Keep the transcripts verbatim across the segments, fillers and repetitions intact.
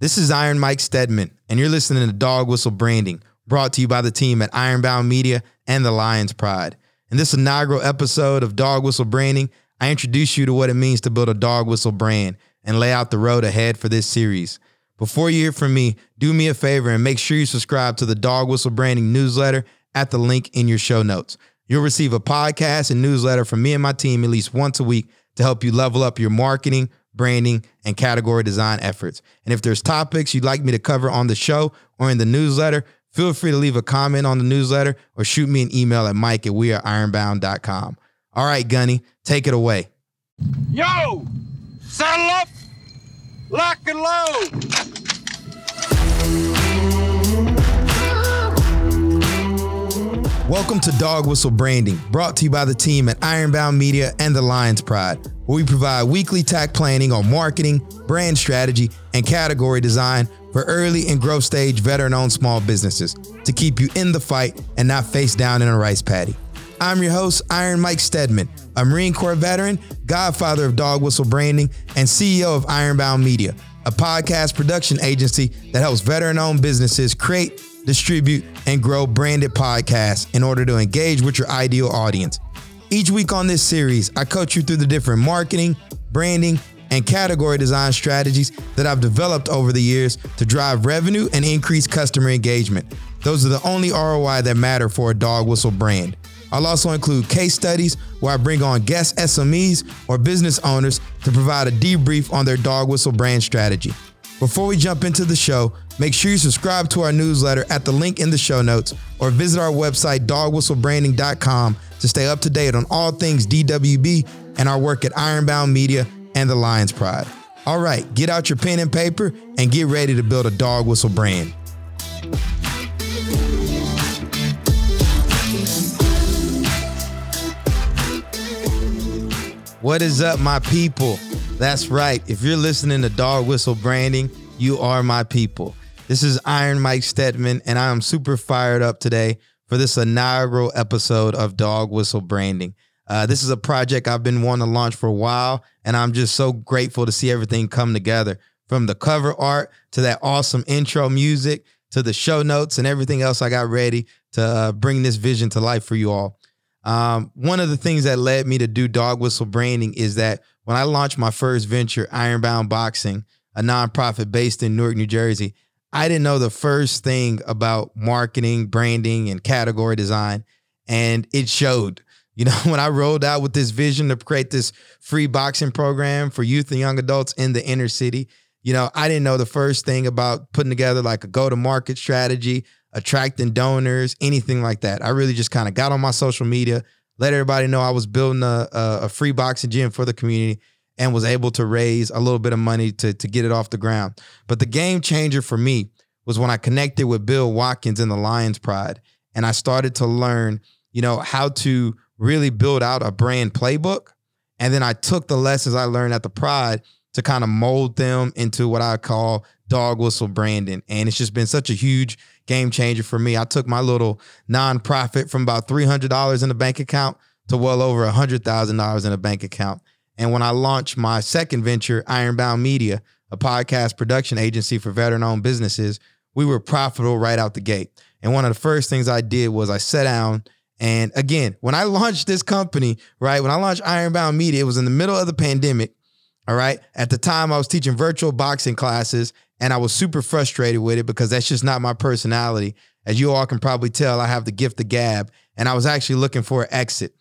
This is Iron Mike Steadman, and you're listening to Dog Whistle Branding, brought to you by the team at Ironbound Media and the Lions Pride. In this inaugural episode of Dog Whistle Branding, I introduce you to what it means to build a dog whistle brand and lay out the road ahead for this series. Before you hear from me, do me a favor and make sure you subscribe to the Dog Whistle Branding newsletter at the link in your show notes. You'll receive a podcast and newsletter from me and my team at least once a week to help you level up your marketing, branding, and category design efforts. And if there's topics you'd like me to cover on the show or in the newsletter, feel free to leave a comment on the newsletter or shoot me an email at mike at weareironbound.com. All right, Gunny, take it away. Yo, saddle up, lock and load. Welcome to Dog Whistle Branding, brought to you by the team at Ironbound Media and the Lions Pride, where we provide weekly tack planning on marketing, brand strategy, and category design for early and growth stage veteran-owned small businesses to keep you in the fight and not face down in a rice paddy. I'm your host, Iron Mike Steadman, a Marine Corps veteran, godfather of Dog Whistle Branding, and C E O of Ironbound Media, a podcast production agency that helps veteran-owned businesses create, distribute, and grow branded podcasts in order to engage with your ideal audience. Each week on this series, I coach you through the different marketing, branding, and category design strategies that I've developed over the years to drive revenue and increase customer engagement. Those are the only R O I that matter for a dog whistle brand. I'll also include case studies where I bring on guest S M Es or business owners to provide a debrief on their dog whistle brand strategy. Before we jump into the show, make sure you subscribe to our newsletter at the link in the show notes or visit our website, dog whistle branding dot com, to stay up to date on all things D W B and our work at Ironbound Media and the Lions Pride. All right, get out your pen and paper and get ready to build a dog whistle brand. What is up, my people? That's right. If you're listening to Dog Whistle Branding, you are my people. This is Iron Mike Steadman, and I am super fired up today for this inaugural episode of Dog Whistle Branding. Uh, this is a project I've been wanting to launch for a while, and I'm just so grateful to see everything come together, from the cover art to that awesome intro music to the show notes and everything else I got ready to uh, bring this vision to life for you all. Um, one of the things that led me to do Dog Whistle Branding is that when I launched my first venture, Ironbound Boxing, a nonprofit based in Newark, New Jersey, I didn't know the first thing about marketing, branding, and category design, and it showed. You know, when I rolled out with this vision to create this free boxing program for youth and young adults in the inner city, you know, I didn't know the first thing about putting together like a go-to-market strategy, attracting donors, anything like that. I really just kind of got on my social media, let everybody know I was building a, a, a free boxing gym for the community, and was able to raise a little bit of money to, to get it off the ground. But the game changer for me was when I connected with Bill Watkins in the Lions Pride, and I started to learn, you know, how to really build out a brand playbook. And then I took the lessons I learned at the Pride to kind of mold them into what I call dog whistle branding. And it's just been such a huge game changer for me. I took my little nonprofit from about three hundred dollars in the bank account to well over one hundred thousand dollars in a bank account. And when I launched my second venture, Ironbound Media, a podcast production agency for veteran-owned businesses, we were profitable right out the gate. And one of the first things I did was I sat down, and again, when I launched this company, right, when I launched Ironbound Media, it was in the middle of the pandemic, all right? At the time, I was teaching virtual boxing classes, and I was super frustrated with it because that's just not my personality. As you all can probably tell, I have the gift of gab, and I was actually looking for an exit.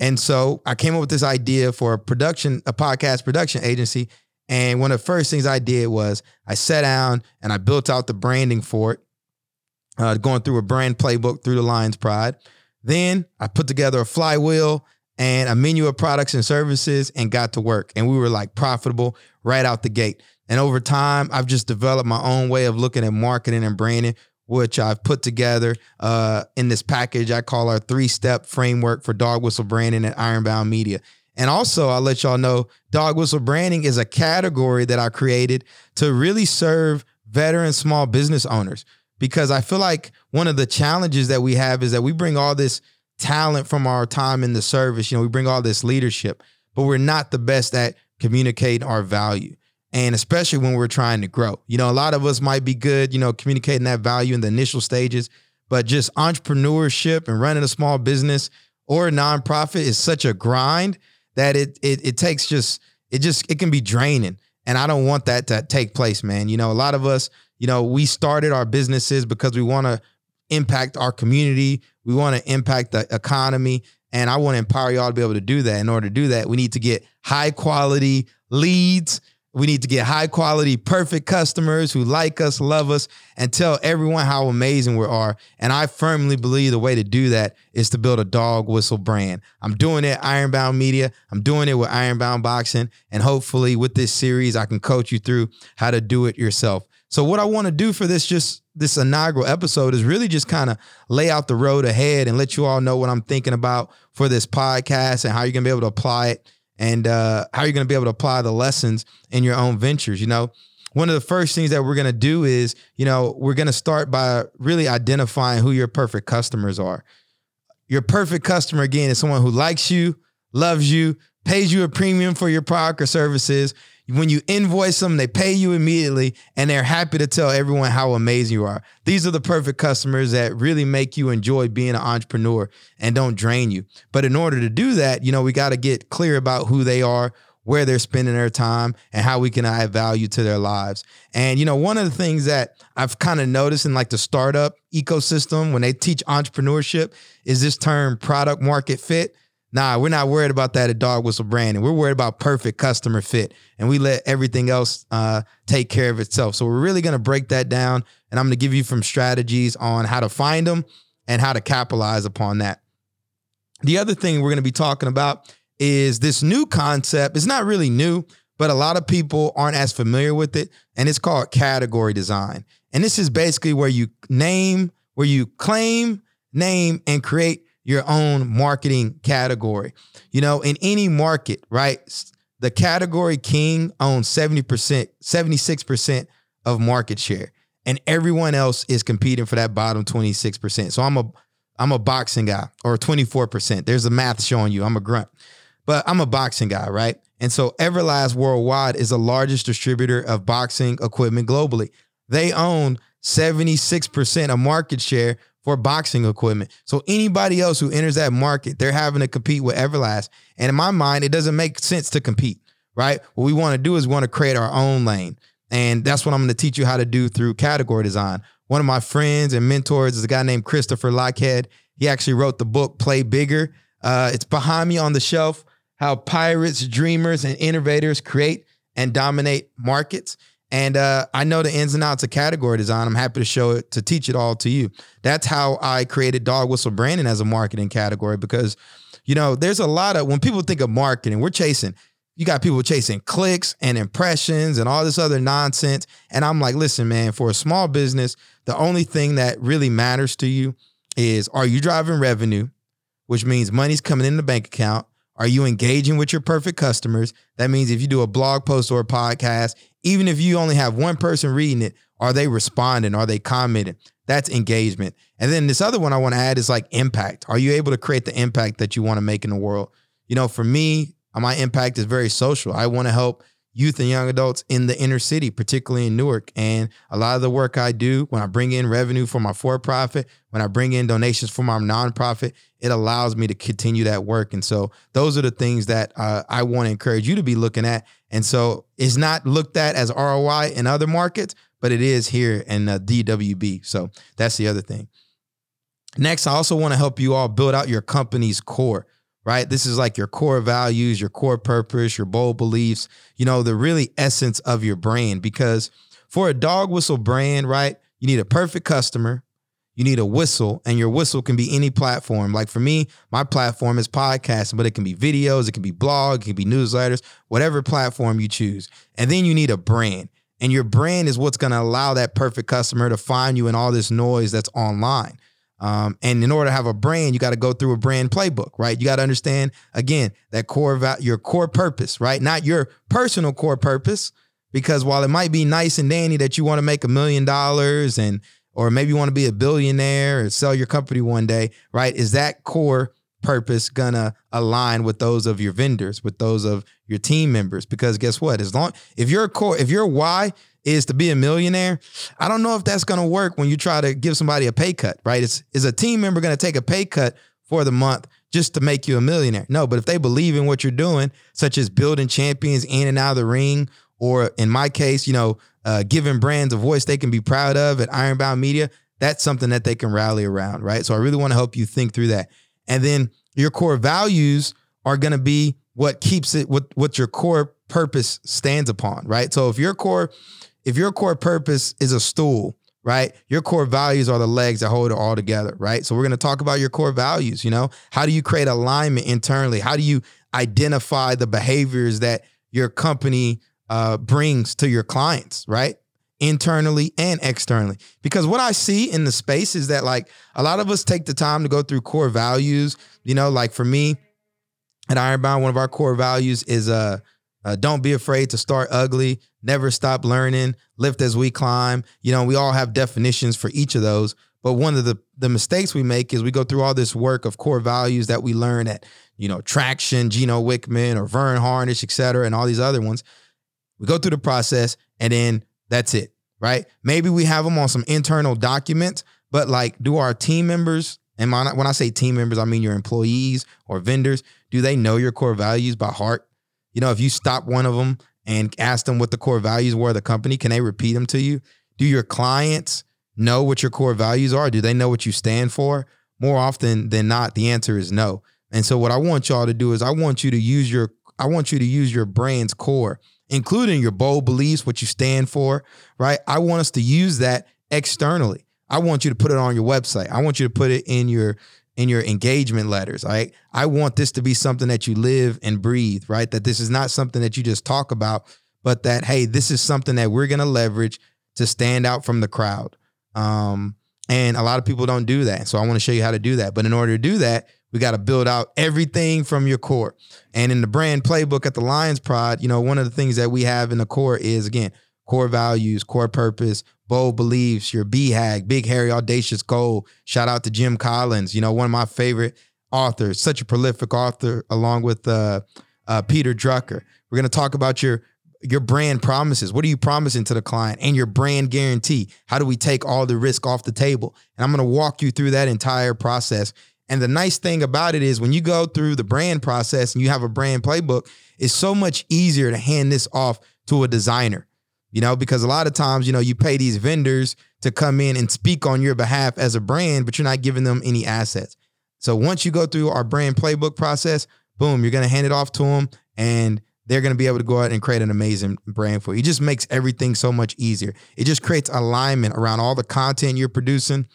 And so I came up with this idea for a production, a podcast production agency. And one of the first things I did was I sat down and I built out the branding for it, uh, going through a brand playbook through the Lions Pride. Then I put together a flywheel and a menu of products and services and got to work. And we were like profitable right out the gate. And over time, I've just developed my own way of looking at marketing and branding, which I've put together uh, in this package I call our three-step framework for Dog Whistle Branding at Ironbound Media. And also, I'll let y'all know, Dog Whistle Branding is a category that I created to really serve veteran small business owners, because I feel like one of the challenges that we have is that we bring all this talent from our time in the service. You know, we bring all this leadership, but we're not the best at communicating our value. And especially when we're trying to grow. You know, a lot of us might be good, you know, communicating that value in the initial stages, but just entrepreneurship and running a small business or a nonprofit is such a grind that it it it takes just, it just, it can be draining. And I don't want that to take place, man. You know, a lot of us, you know, we started our businesses because we want to impact our community. We want to impact the economy. And I want to empower y'all to be able to do that. In order to do that, we need to get high quality leads. We need to get high quality, perfect customers who like us, love us, and tell everyone how amazing we are. And I firmly believe the way to do that is to build a dog whistle brand. I'm doing it at Ironbound Media. I'm doing it with Ironbound Boxing. And hopefully with this series, I can coach you through how to do it yourself. So what I want to do for this, just this inaugural episode, is really just kind of lay out the road ahead and let you all know what I'm thinking about for this podcast and how you're going to be able to apply it. And uh, how you're going to be able to apply the lessons in your own ventures. You know, one of the first things that we're going to do is, you know, we're going to start by really identifying who your perfect customers are. Your perfect customer, again, is someone who likes you, loves you, pays you a premium for your product or services. When you invoice them, they pay you immediately, and they're happy to tell everyone how amazing you are. These are the perfect customers that really make you enjoy being an entrepreneur and don't drain you. But in order to do that, you know, we got to get clear about who they are, where they're spending their time, and how we can add value to their lives. And, you know, one of the things that I've kind of noticed in like the startup ecosystem when they teach entrepreneurship is this term product market fit. Nah, we're not worried about that at Dog Whistle Branding. We're worried about perfect customer fit, and we let everything else uh, take care of itself. So we're really going to break that down, and I'm going to give you some strategies on how to find them and how to capitalize upon that. The other thing we're going to be talking about is this new concept. It's not really new, but a lot of people aren't as familiar with it, and it's called category design. And this is basically where you name, where you claim, name, and create your own marketing category. You know, in any market, right, the category king owns seventy percent, seventy-six percent of market share, and everyone else is competing for that bottom twenty-six percent. So I'm a, I'm a boxing guy, or twenty-four percent. There's the math showing you, I'm a grunt, but I'm a boxing guy, right? And so Everlast Worldwide is the largest distributor of boxing equipment globally. They own seventy-six percent of market share for boxing equipment. So anybody else who enters that market, they're having to compete with Everlast. And in my mind, it doesn't make sense to compete, right? What we want to do is we want to create our own lane. And that's what I'm going to teach you how to do through category design. One of my friends and mentors is a guy named Christopher Lockhead. He actually wrote the book, Play Bigger. Uh, it's behind me on the shelf, How Pirates, Dreamers, and Innovators Create and Dominate Markets. And uh, I know the ins and outs of category design. I'm happy to show it, to teach it all to you. That's how I created Dog Whistle Branding as a marketing category, because, you know, there's a lot of, when people think of marketing, we're chasing, you got people chasing clicks and impressions and all this other nonsense. And I'm like, listen, man, for a small business, the only thing that really matters to you is, are you driving revenue, which means money's coming in the bank account? Are you engaging with your perfect customers? That means if you do a blog post or a podcast, even if you only have one person reading it, are they responding? Are they commenting? That's engagement. And then this other one I want to add is like impact. Are you able to create the impact that you want to make in the world? You know, for me, my impact is very social. I want to help youth and young adults in the inner city, particularly in Newark. And a lot of the work I do, when I bring in revenue for my for-profit, when I bring in donations for my nonprofit, it allows me to continue that work. And so those are the things that uh, I want to encourage you to be looking at. And so it's not looked at as R O I in other markets, but it is here in uh, D W B. So that's the other thing. Next, I also want to help you all build out your company's core, right? This is like your core values, your core purpose, your bold beliefs, you know, the really essence of your brand. Because for a dog whistle brand, right, you need a perfect customer, you need a whistle, and your whistle can be any platform. Like for me, my platform is podcasting, but it can be videos, it can be blogs, it can be newsletters, whatever platform you choose. And then you need a brand. And your brand is what's going to allow that perfect customer to find you in all this noise that's online. Um, and in order to have a brand, you got to go through a brand playbook, right? You got to understand, again, that core va- your core purpose, right? Not your personal core purpose, because while it might be nice and dandy that you want to make a million dollars and or maybe you want to be a billionaire or sell your company one day, right? Is that core purpose gonna align with those of your vendors, with those of your team members? Because guess what? As long if your core, if your why is to be a millionaire, I don't know if that's gonna work when you try to give somebody a pay cut, right? It's is a team member gonna take a pay cut for the month just to make you a millionaire? No, but if they believe in what you're doing, such as building champions in and out of the ring, or in my case, you know, uh, giving brands a voice they can be proud of at Ironbound Media, that's something that they can rally around, right? So I really want to help you think through that. And then your core values are going to be what keeps it, what, what your core purpose stands upon, right? So if your core, if your core purpose is a stool, right, your core values are the legs that hold it all together, right? So we're going to talk about your core values. You know, how do you create alignment internally? How do you identify the behaviors that your company uh, brings to your clients, right? Internally and externally. Because what I see in the space is that, like, a lot of us take the time to go through core values. You know, like for me at Ironbound, one of our core values is uh, uh don't be afraid to start ugly, never stop learning, lift as we climb. You know, we all have definitions for each of those. But one of the, the mistakes we make is we go through all this work of core values that we learn at, you know, Traction, Gino Wickman, or Vern Harnish, et cetera, and all these other ones. We go through the process and then that's it, right? Maybe we have them on some internal documents, but like, do our team members, and when I say team members, I mean your employees or vendors, do they know your core values by heart? You know, if you stop one of them and ask them what the core values were of the company, can they repeat them to you? Do your clients know what your core values are? Do they know what you stand for? More often than not, the answer is no. And so what I want y'all to do is I want you to use your, I want you to use your brand's core, including your bold beliefs, what you stand for, right? I want us to use that externally. I want you to put it on your website. I want you to put it in your in your engagement letters, right? I want this to be something that you live and breathe, right? That this is not something that you just talk about, but that, hey, this is something that we're going to leverage to stand out from the crowd. Um, and a lot of people don't do that. So I want to show you how to do that. But in order to do that, we got to build out everything from your core. And in the brand playbook at the Lions Pride, you know, one of the things that we have in the core is, again, core values, core purpose, bold beliefs, your B HAG, big, hairy, audacious goal. Shout out to Jim Collins, you know, one of my favorite authors, such a prolific author, along with uh, uh, Peter Drucker. We're going to talk about your your brand promises. What are you promising to the client? And your brand guarantee. How do we take all the risk off the table? And I'm going to walk you through that entire process. And the nice thing about it is when you go through the brand process and you have a brand playbook, it's so much easier to hand this off to a designer, you know, because a lot of times, you know, you pay these vendors to come in and speak on your behalf as a brand, but you're not giving them any assets. So once you go through our brand playbook process, boom, you're going to hand it off to them and they're going to be able to go out and create an amazing brand for you. It just makes everything so much easier. It just creates alignment around all the content you're producing.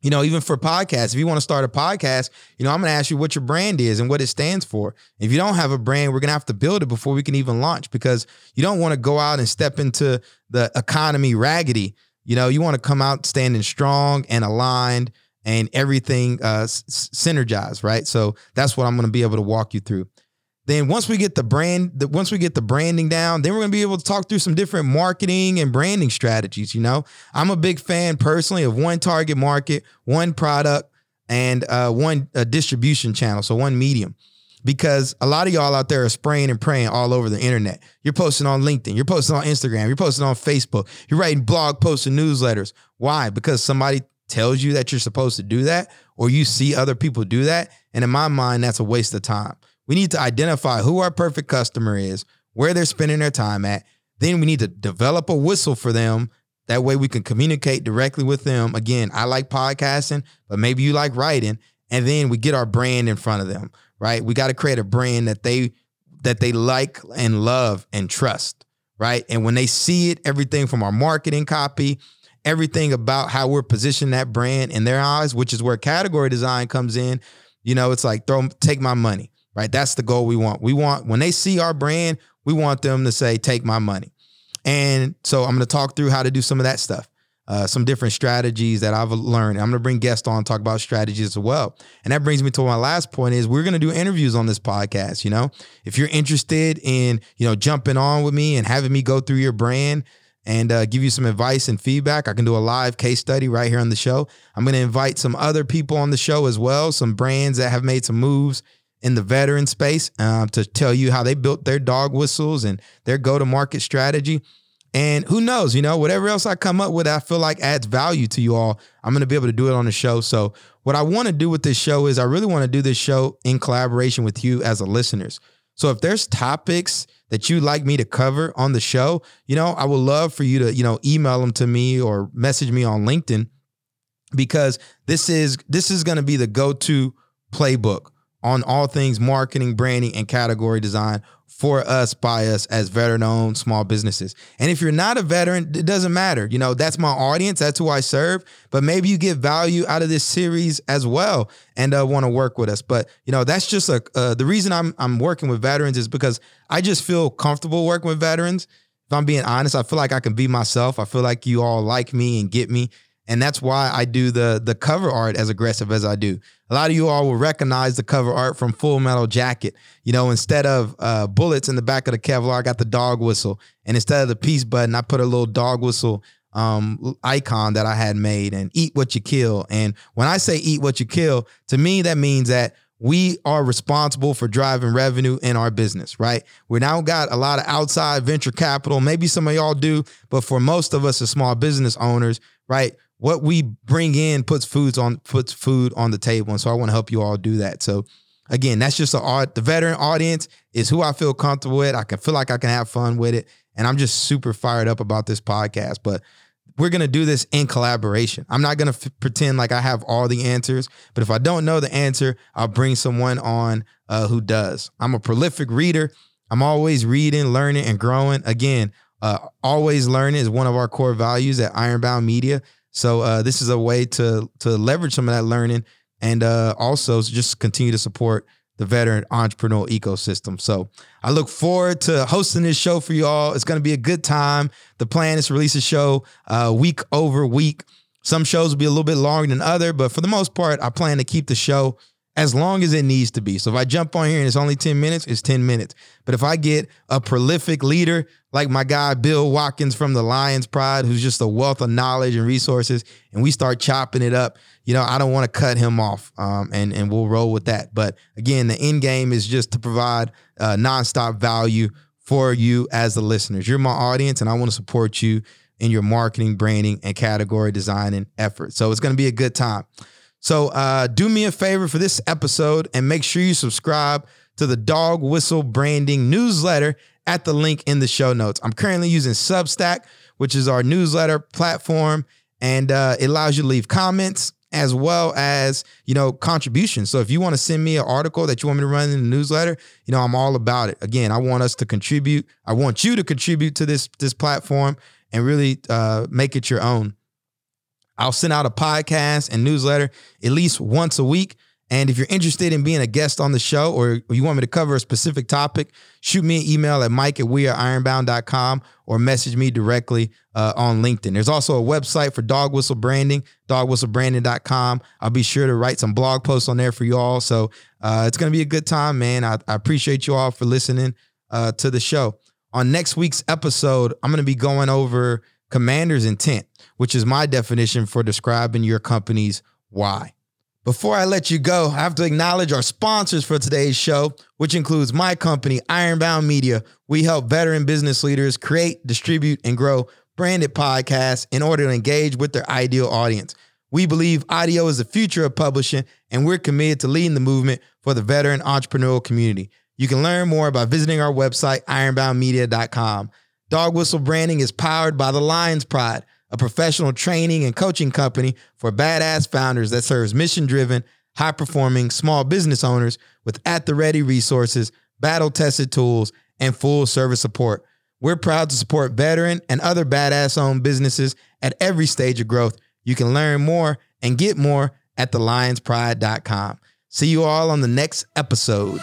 You know, even for podcasts, if you want to start a podcast, you know, I'm going to ask you what your brand is and what it stands for. If you don't have a brand, we're going to have to build it before we can even launch, because you don't want to go out and step into the economy raggedy. You know, you want to come out standing strong and aligned and everything uh, synergized, right? So that's what I'm going to be able to walk you through. Then once we get the brand, the, once we get the branding down, then we're going to be able to talk through some different marketing and branding strategies. You know, I'm a big fan personally of one target market, one product, and uh, one uh, distribution channel. So one medium, because a lot of y'all out there are spraying and praying all over the internet. You're posting on LinkedIn, you're posting on Instagram, you're posting on Facebook, you're writing blog posts and newsletters. Why? Because somebody tells you that you're supposed to do that, or you see other people do that. And in my mind, that's a waste of time. We need to identify who our perfect customer is, where they're spending their time at. Then we need to develop a whistle for them. That way we can communicate directly with them. Again, I like podcasting, but maybe you like writing. And then we get our brand in front of them, right? We got to create a brand that they that they like and love and trust, right? And when they see it, everything from our marketing copy, everything about how we're positioning that brand in their eyes, which is where category design comes in. You know, it's like, throw, take my money. Right? That's the goal we want. We want, when they see our brand, we want them to say, take my money. And so I'm going to talk through how to do some of that stuff, uh, some different strategies that I've learned. I'm going to bring guests on, talk about strategies as well. And that brings me to my last point is we're going to do interviews on this podcast. You know, if you're interested in, you know, jumping on with me and having me go through your brand and uh, give you some advice and feedback. I can do a live case study right here on the show. I'm going to invite some other people on the show as well, some brands that have made some moves in the veteran space um, to tell you how they built their dog whistles and their go-to-market strategy. And who knows, you know, whatever else I come up with, I feel like adds value to you all. I'm going to be able to do it on the show. So what I want to do with this show is I really want to do this show in collaboration with you as a listeners. So if there's topics that you'd like me to cover on the show, you know, I would love for you to, you know, email them to me or message me on LinkedIn, because this is, this is going to be the go-to playbook on all things marketing, branding, and category design for us, by us, as veteran-owned small businesses. And if you're not a veteran, it doesn't matter. You know, that's my audience. That's who I serve. But maybe you get value out of this series as well and uh, want to work with us. But, you know, that's just a, uh, the reason I'm I'm working with veterans is because I just feel comfortable working with veterans. If I'm being honest, I feel like I can be myself. I feel like you all like me and get me. And that's why I do the the cover art as aggressive as I do. A lot of you all will recognize the cover art from Full Metal Jacket. You know, instead of uh, bullets in the back of the Kevlar, I got the dog whistle. And instead of the peace button, I put a little dog whistle um, icon that I had made, and eat what you kill. And when I say eat what you kill, to me, that means that we are responsible for driving revenue in our business, right? We now got a lot of outside venture capital. Maybe some of y'all do, but for most of us as small business owners, right? What we bring in puts foods on puts food on the table. And so I want to help you all do that. So again, that's just a, the veteran audience is who I feel comfortable with. I can feel like I can have fun with it. And I'm just super fired up about this podcast, but we're going to do this in collaboration. I'm not going to f- pretend like I have all the answers, but if I don't know the answer, I'll bring someone on uh, who does. I'm a prolific reader. I'm always reading, learning, and growing. Again, uh, always learning is one of our core values at Ironbound Media. So uh, this is a way to to leverage some of that learning, and uh, also just continue to support the veteran entrepreneurial ecosystem. So I look forward to hosting this show for you all. It's going to be a good time. The plan is to release a show uh, week over week. Some shows will be a little bit longer than other, but for the most part, I plan to keep the show as long as it needs to be. So if I jump on here and it's only ten minutes, it's ten minutes. But if I get a prolific leader like my guy, Bill Watkins from the Lions Pride, who's just a wealth of knowledge and resources, and we start chopping it up, you know, I don't want to cut him off, um, and, and we'll roll with that. But again, the end game is just to provide uh, nonstop value for you as the listeners. You're my audience, and I want to support you in your marketing, branding, and category designing efforts. So it's going to be a good time. So uh, do me a favor for this episode and make sure you subscribe to the Dog Whistle Branding newsletter at the link in the show notes. I'm currently using Substack, which is our newsletter platform, and uh, it allows you to leave comments as well as, you know, contributions. So if you want to send me an article that you want me to run in the newsletter, you know, I'm all about it. Again, I want us to contribute. I want you to contribute to this, this platform and really uh, make it your own. I'll send out a podcast and newsletter at least once a week. And if you're interested in being a guest on the show, or you want me to cover a specific topic, shoot me an email at mike at we are ironbound dot com, or message me directly uh, on LinkedIn. There's also a website for Dog Whistle Branding, dog whistle branding dot com. I'll be sure to write some blog posts on there for you all. So uh, it's going to be a good time, man. I, I appreciate you all for listening uh, to the show. On next week's episode, I'm going to be going over commander's intent, which is my definition for describing your company's why. Before I let you go, I have to acknowledge our sponsors for today's show, which includes my company, Ironbound Media. We help veteran business leaders create, distribute, and grow branded podcasts in order to engage with their ideal audience. We believe audio is the future of publishing, and we're committed to leading the movement for the veteran entrepreneurial community. You can learn more by visiting our website, ironbound media dot com. Dog Whistle Branding is powered by the Lions Pride, a professional training and coaching company for badass founders that serves mission-driven, high-performing small business owners with at-the-ready resources, battle-tested tools, and full-service support. We're proud to support veteran and other badass-owned businesses at every stage of growth. You can learn more and get more at the lions pride dot com. See you all on the next episode.